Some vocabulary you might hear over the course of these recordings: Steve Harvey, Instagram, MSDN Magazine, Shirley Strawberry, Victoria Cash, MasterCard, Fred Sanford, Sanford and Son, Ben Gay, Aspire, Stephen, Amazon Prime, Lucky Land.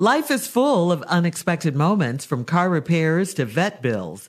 Life is full of unexpected moments, from car repairs to vet bills.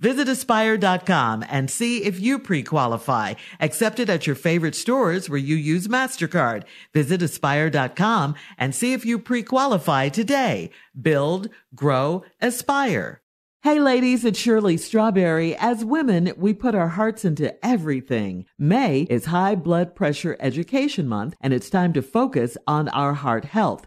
Visit Aspire.com and see if you pre-qualify. Accepted at your favorite stores where you use MasterCard. Visit Aspire.com and see if you pre-qualify today. Build, grow, aspire. Hey ladies, it's Shirley Strawberry. As women, we put our hearts into everything. May is High Blood Pressure Education Month, and it's time to focus on our heart health.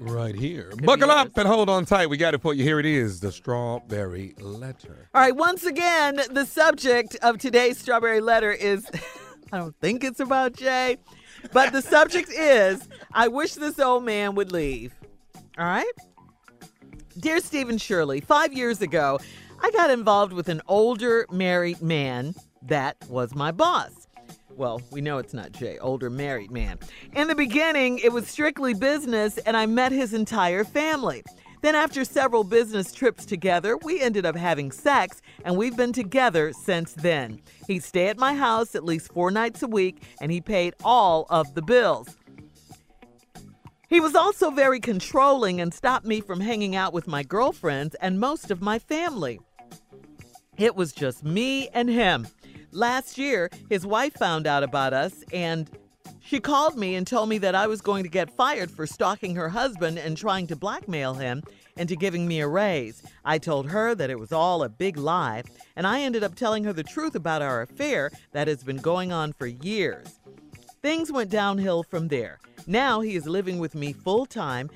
Right here. Buckle up and hold on tight. We got it for you. Here it is, the Strawberry Letter. All right, once again, the subject of today's Strawberry Letter is, I don't think it's about Jay, but the subject is, I wish this old man would leave. All right? Dear Stephen Shirley, 5 years ago, I got involved with an older married man that was my boss. Well, we know it's not Jay, older married man. In the beginning, it was strictly business, and I met his entire family. Then after several business trips together, we ended up having sex, and we've been together since then. He'd stay at my house at least 4 nights a week, and he paid all of the bills. He was also very controlling and stopped me from hanging out with my girlfriends and most of my family. It was just me and him. Last year, his wife found out about us, and she called me and told me that I was going to get fired for stalking her husband and trying to blackmail him into giving me a raise. I told her that it was all a big lie, and I ended up telling her the truth about our affair that has been going on for years. Things went downhill from there. Now he is living with me full-time,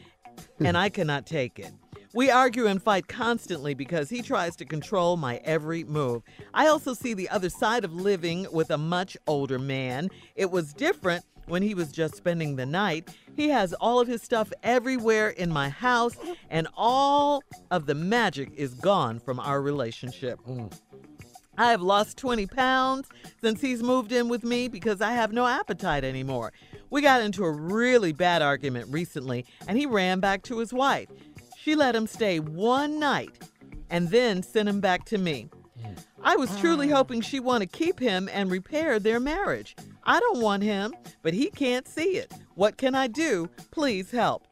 and I cannot take it. We argue and fight constantly because he tries to control my every move. I also see the other side of living with a much older man. It was different when he was just spending the night. He has all of his stuff everywhere in my house, and all of the magic is gone from our relationship. I have lost 20 pounds since he's moved in with me because I have no appetite anymore. We got into a really bad argument recently, and he ran back to his wife. She let him stay 1 night and then sent him back to me. I was truly hoping she wanted to keep him and repair their marriage. I don't want him, but he can't see it. What can I do? Please help.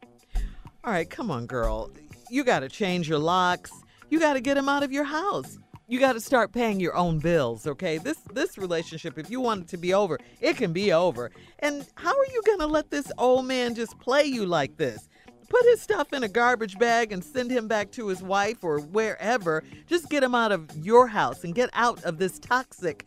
All right, come on, girl. You got to change your locks. You got to get him out of your house. You got to start paying your own bills, okay? This relationship, if you want it to be over, it can be over. And how are you going to let this old man just play you like this? Put his stuff in a garbage bag and send him back to his wife or wherever. Just get him out of your house and get out of this toxic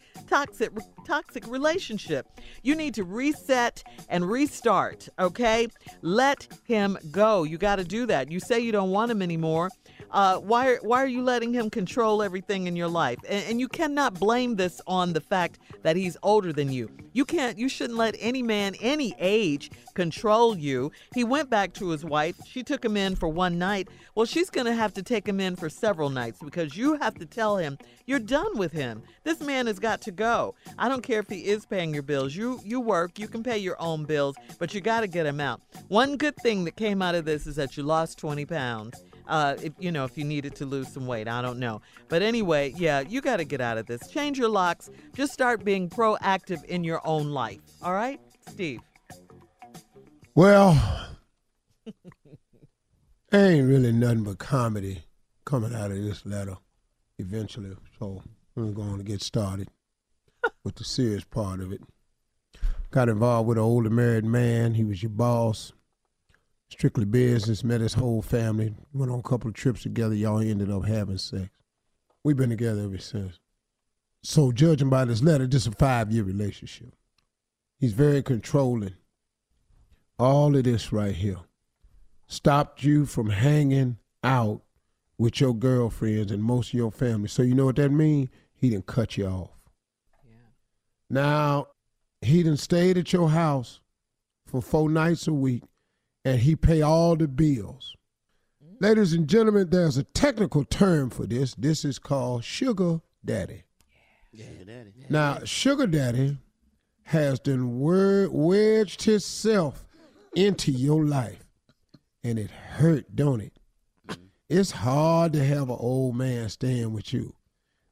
relationship. You need to reset and restart, okay? Let him go. You got to do that. You say you don't want him anymore. Why are you letting him control everything in your life? And you cannot blame this on the fact that he's older than you. You shouldn't let any man, any age, control you. He went back to his wife. She took him in for one night. Well, she's going to have to take him in for several nights because you have to tell him you're done with him. This man has got to go. I don't care if he is paying your bills. You work. You can pay your own bills, but you got to get him out. One good thing that came out of this is that you lost 20 pounds. If you needed to lose some weight, I don't know. But anyway, yeah, you got to get out of this. Change your locks. Just start being proactive in your own life. All right, Steve? Well, there ain't really nothing but comedy coming out of this letter eventually. So we're going to get started with the serious part of it. Got involved with an older married man. He was your boss. Strictly business, met his whole family, went on a couple of trips together. Y'all ended up having sex. We've been together ever since. So judging by this letter, this is a 5-year relationship. He's very controlling. All of this right here stopped you from hanging out with your girlfriends and most of your family. So you know what that means? He done cut you off. Yeah. Now, he done stayed at your house for 4 nights a week, and he pay all the bills. Ladies and gentlemen, there's a technical term for this. This is called sugar daddy. Yeah. Sugar daddy. Yeah. Now, sugar daddy has then wedged himself into your life, and it hurt, don't it? Mm-hmm. It's hard to have an old man staying with you.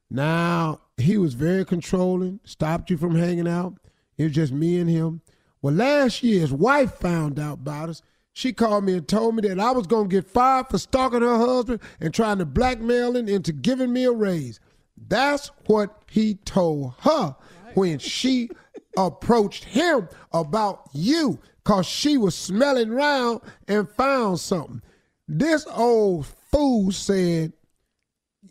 Now, he was very controlling, stopped you from hanging out. It was just me and him. Well, last year, his wife found out about us. She called me and told me that I was going to get fired for stalking her husband and trying to blackmail him into giving me a raise. That's what he told her when she approached him about you, because she was smelling around and found something. This old fool said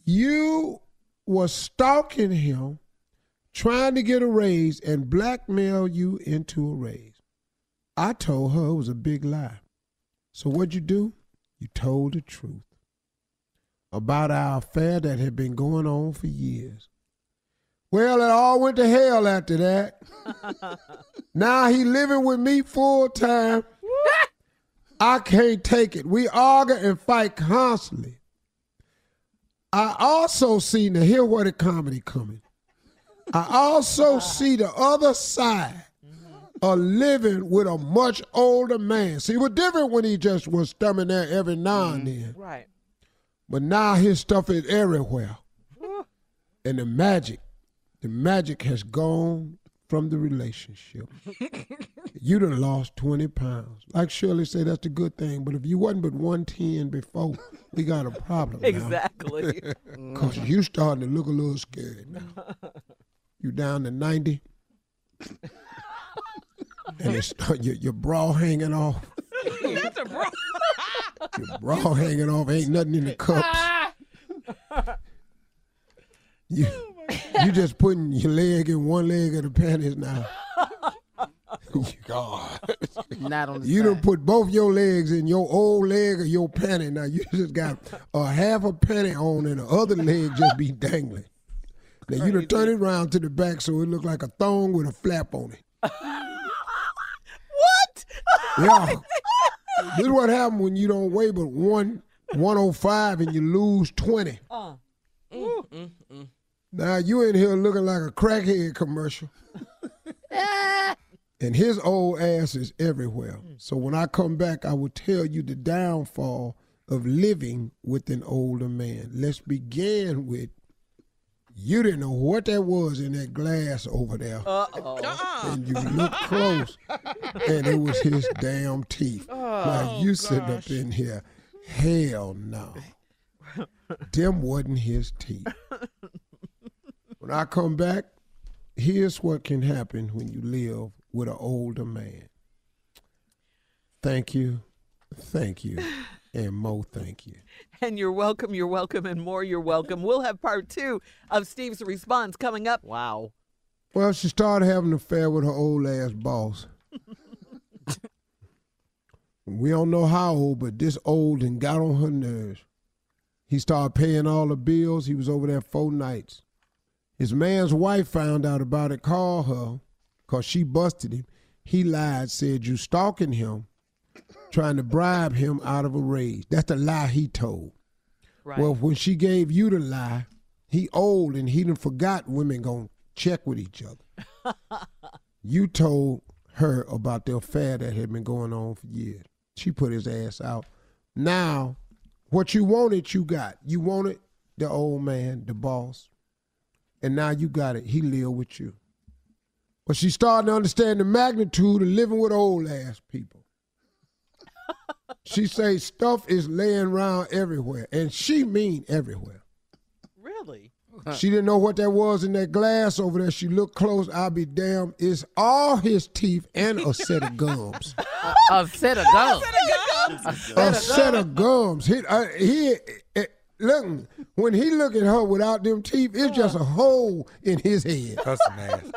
you were stalking him, trying to get a raise, and blackmail you into a raise. I told her it was a big lie. So what'd you do? You told the truth about our affair that had been going on for years. Well, it all went to hell after that. Now he living with me full time. I can't take it. We argue and fight constantly. I also see, now here where the comedy coming. I also see the other side of living with a much older man. See, it was different when he just was thumbing there every now and then. Right. But now his stuff is everywhere. And the magic has gone from the relationship. You done lost 20 pounds. Like Shirley said, that's the good thing. But if you wasn't but 110 before, we got a problem. Exactly. Because you starting to look a little scared now. You down to 90, and it's, your bra hanging off. That's a bra. Your bra hanging off, ain't nothing in the cups. You just putting your leg in one leg of the panties now. God. Not on the you side. Done put both your legs in your old leg of your panty. Now you just got a half a panty on and the other leg just be dangling. Now you done turn it around to the back so it look like a thong with a flap on it. What? Yeah. This is what happens when you don't weigh but 105 and you lose 20. Now you in here looking like a crackhead commercial. And his old ass is everywhere. So when I come back, I will tell you the downfall of living with an older man. Let's begin with, you didn't know what that was in that glass over there. Uh-oh. And you looked close, and it was his damn teeth. Now you sitting up in here, hell no. Them wasn't his teeth. When I come back, here's what can happen when you live with an older man. Thank you, and Mo, thank you. And you're welcome, and more, you're welcome. We'll have part two of Steve's response coming up. Wow. Well, she started having an affair with her old ass boss. We don't know how old, but this old and got on her nerves. He started paying all the bills. He was over there 4 nights. His man's wife found out about it, called her, because she busted him. He lied, said, you stalking him, trying to bribe him out of a raise. That's the lie he told. Right. Well, when she gave you the lie, he old and he done forgot women gonna check with each other. You told her about the affair that had been going on for years. She put his ass out. Now, what you wanted, you got. You wanted the old man, the boss, and now you got it. He live with you. But she's starting to understand the magnitude of living with old ass people. She say stuff is laying around everywhere, and she mean everywhere. Really? She didn't know what that was in that glass over there. She looked close. I'll be damned. It's all his teeth and a set of gums. A set of gums? A set of gums. Look, when he look at her without them teeth, it's just a hole in his head. That's nasty.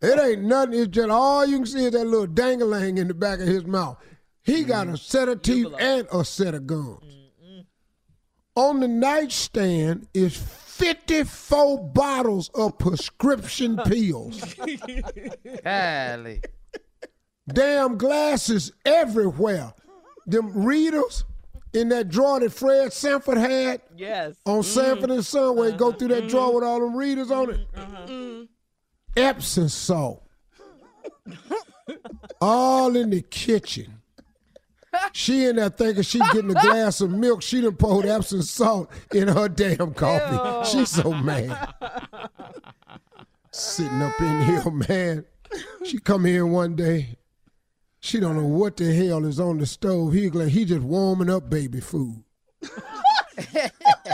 It ain't nothing. It's just all you can see is that little dangling in the back of his mouth. He got a set of teeth and a set of gums. Mm-mm. On the nightstand is 54 bottles of prescription pills. Damn glasses everywhere. Them readers in that drawer that Fred Sanford had on Sanford and Son, where he go through that drawer with all them readers on it. Epsom salt. All in the kitchen. She in there thinking she getting a glass of milk. She done poured Epsom salt in her damn coffee. She's so mad. Sitting up in here, man. She come here one day. She don't know what the hell is on the stove. He just warming up baby food.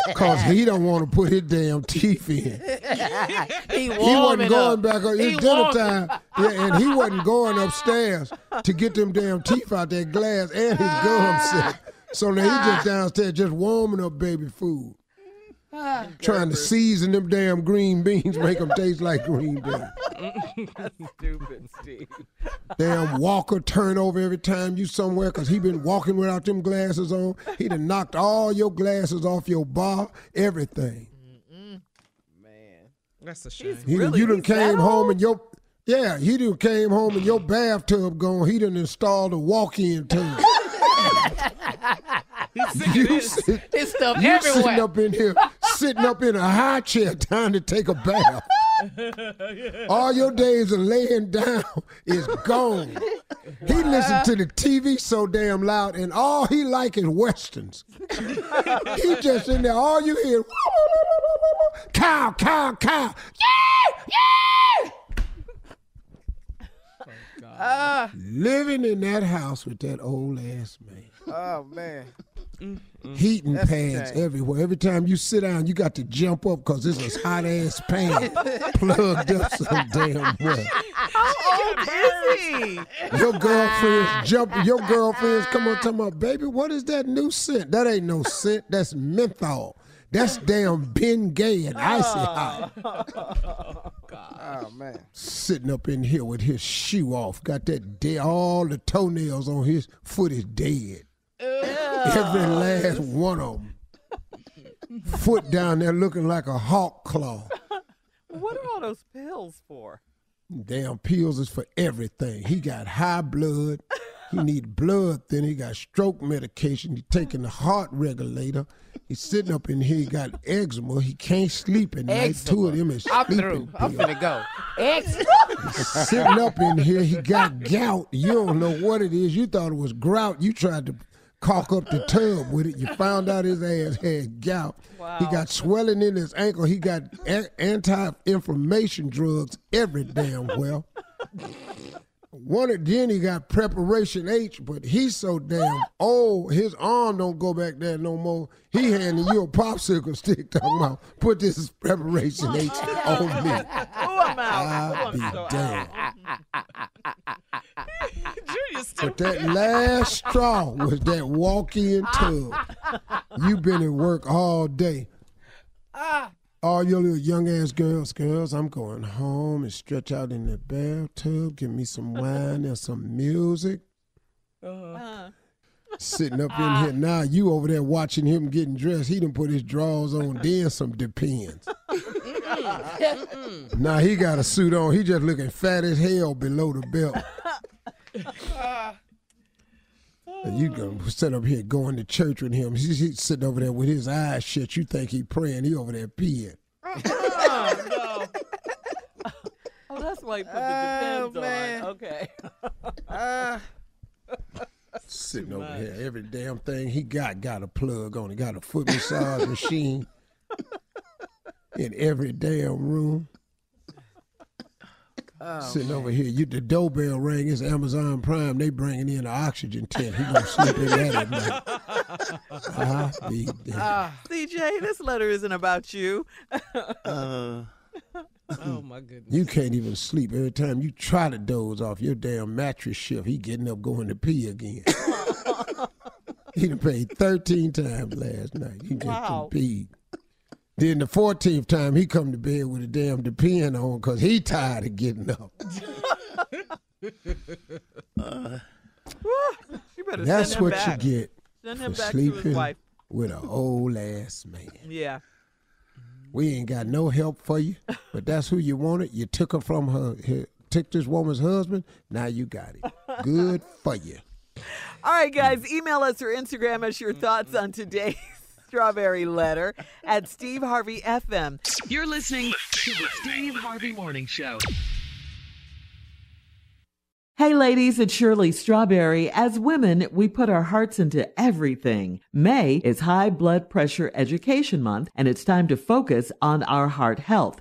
Because he don't want to put his damn teeth in. He wasn't going back up. It's dinner time, and he wasn't going upstairs to get them damn teeth out that glass and his gum set. So now he just downstairs just warming up baby food, trying to season them damn green beans, make them taste like green beans. That's stupid, Steve. Damn walker turnover every time you somewhere, because he been walking without them glasses on. He done knocked all your glasses off your bar, everything. Mm-mm. Man, that's a shame. You done came home and your, he done came home and your bathtub gone. He done installed a walk-in tub. It's stuff everywhere. Sitting up in here, sitting up in a high chair, trying to take a bath. All your days of laying down is gone. He listened to the TV so damn loud, and all he like is westerns. He just in there, all you hear, cow, cow, cow. Yeah, yeah. Oh, God. Living in that house with that old ass man. Oh, man. Heating pads everywhere. Every time you sit down, you got to jump up because this is hot-ass pan plugged up some damn way. How old is he? Your girlfriends come up talking about, baby, what is that new scent? That ain't no scent. That's menthol. That's damn Ben Gay and Icy Hot. Oh, God. Oh, man. Sitting up in here with his shoe off. Got that all the toenails on his foot is dead. Every last one of them. Foot down there looking like a hawk claw. What are all those pills for? Damn pills is for everything. He got high blood. He need blood thinner. He got stroke medication. He taking the heart regulator. He's sitting up in here. He got eczema. He can't sleep at night. Two of them is sleeping pills. I'm finna go. Eczema. Sitting up in here. He got gout. You don't know what it is. You thought it was grout. You tried to caulk up the tub with it. You found out his ass had gout. Wow. He got swelling in his ankle. He got anti-inflammation drugs every damn well. wanted, then he got Preparation H, but he's so damn old, his arm don't go back there no more. He handing you a popsicle stick talking about, put this Preparation H on me. I'll be damned. But that last straw was that walk-in tub. You've been at work all day. All your little young-ass girls, I'm going home and stretch out in the bathtub, give me some wine and some music. Sitting up in here, now you over there watching him getting dressed. He done put his drawers on, then some Depends. Now he got a suit on. He just looking fat as hell below the belt. And you going to sit up here going to church with him. He's sitting over there with his eyes shut. You think he praying. He over there peeing. Oh, no. Oh, that's why he put the Depends on. Okay. Sitting over here. Every damn thing he got a plug on it. Got a foot massage machine in every damn room. Oh, sitting over here, the doorbell rang. It's Amazon Prime. They bringing in an oxygen tent. He gonna sleep in that at night. CJ, this letter isn't about you. Oh my goodness! You can't even sleep. Every time you try to doze off, your damn mattress shift. He getting up going to pee again. He done paid 13 times last night. He just peed. Then the 14th time, he come to bed with a damn Depend on because he tired of getting up. You better that's what back. You get send him for back sleeping to his wife. With an old ass man. Yeah. We ain't got no help for you, but that's who you wanted. You took her from her took this woman's husband. Now you got it. Good for you. All right, guys. Email us or Instagram us your thoughts on today's Strawberry letter at Steve Harvey FM. You're listening to the Steve Harvey Morning Show. Hey ladies, it's Shirley Strawberry. As women, we put our hearts into everything. May is High Blood Pressure Education Month, and it's time to focus on our heart health.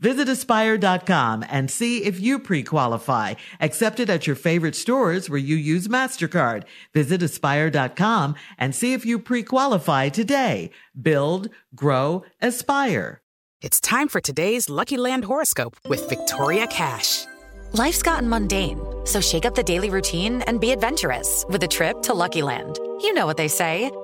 Visit Aspire.com and see if you pre-qualify. Accepted at your favorite stores where you use MasterCard. Visit Aspire.com and see if you pre-qualify today. Build, grow, aspire. It's time for today's Lucky Land horoscope with Victoria Cash. Life's gotten mundane, so shake up the daily routine and be adventurous with a trip to Lucky Land. You know what they say,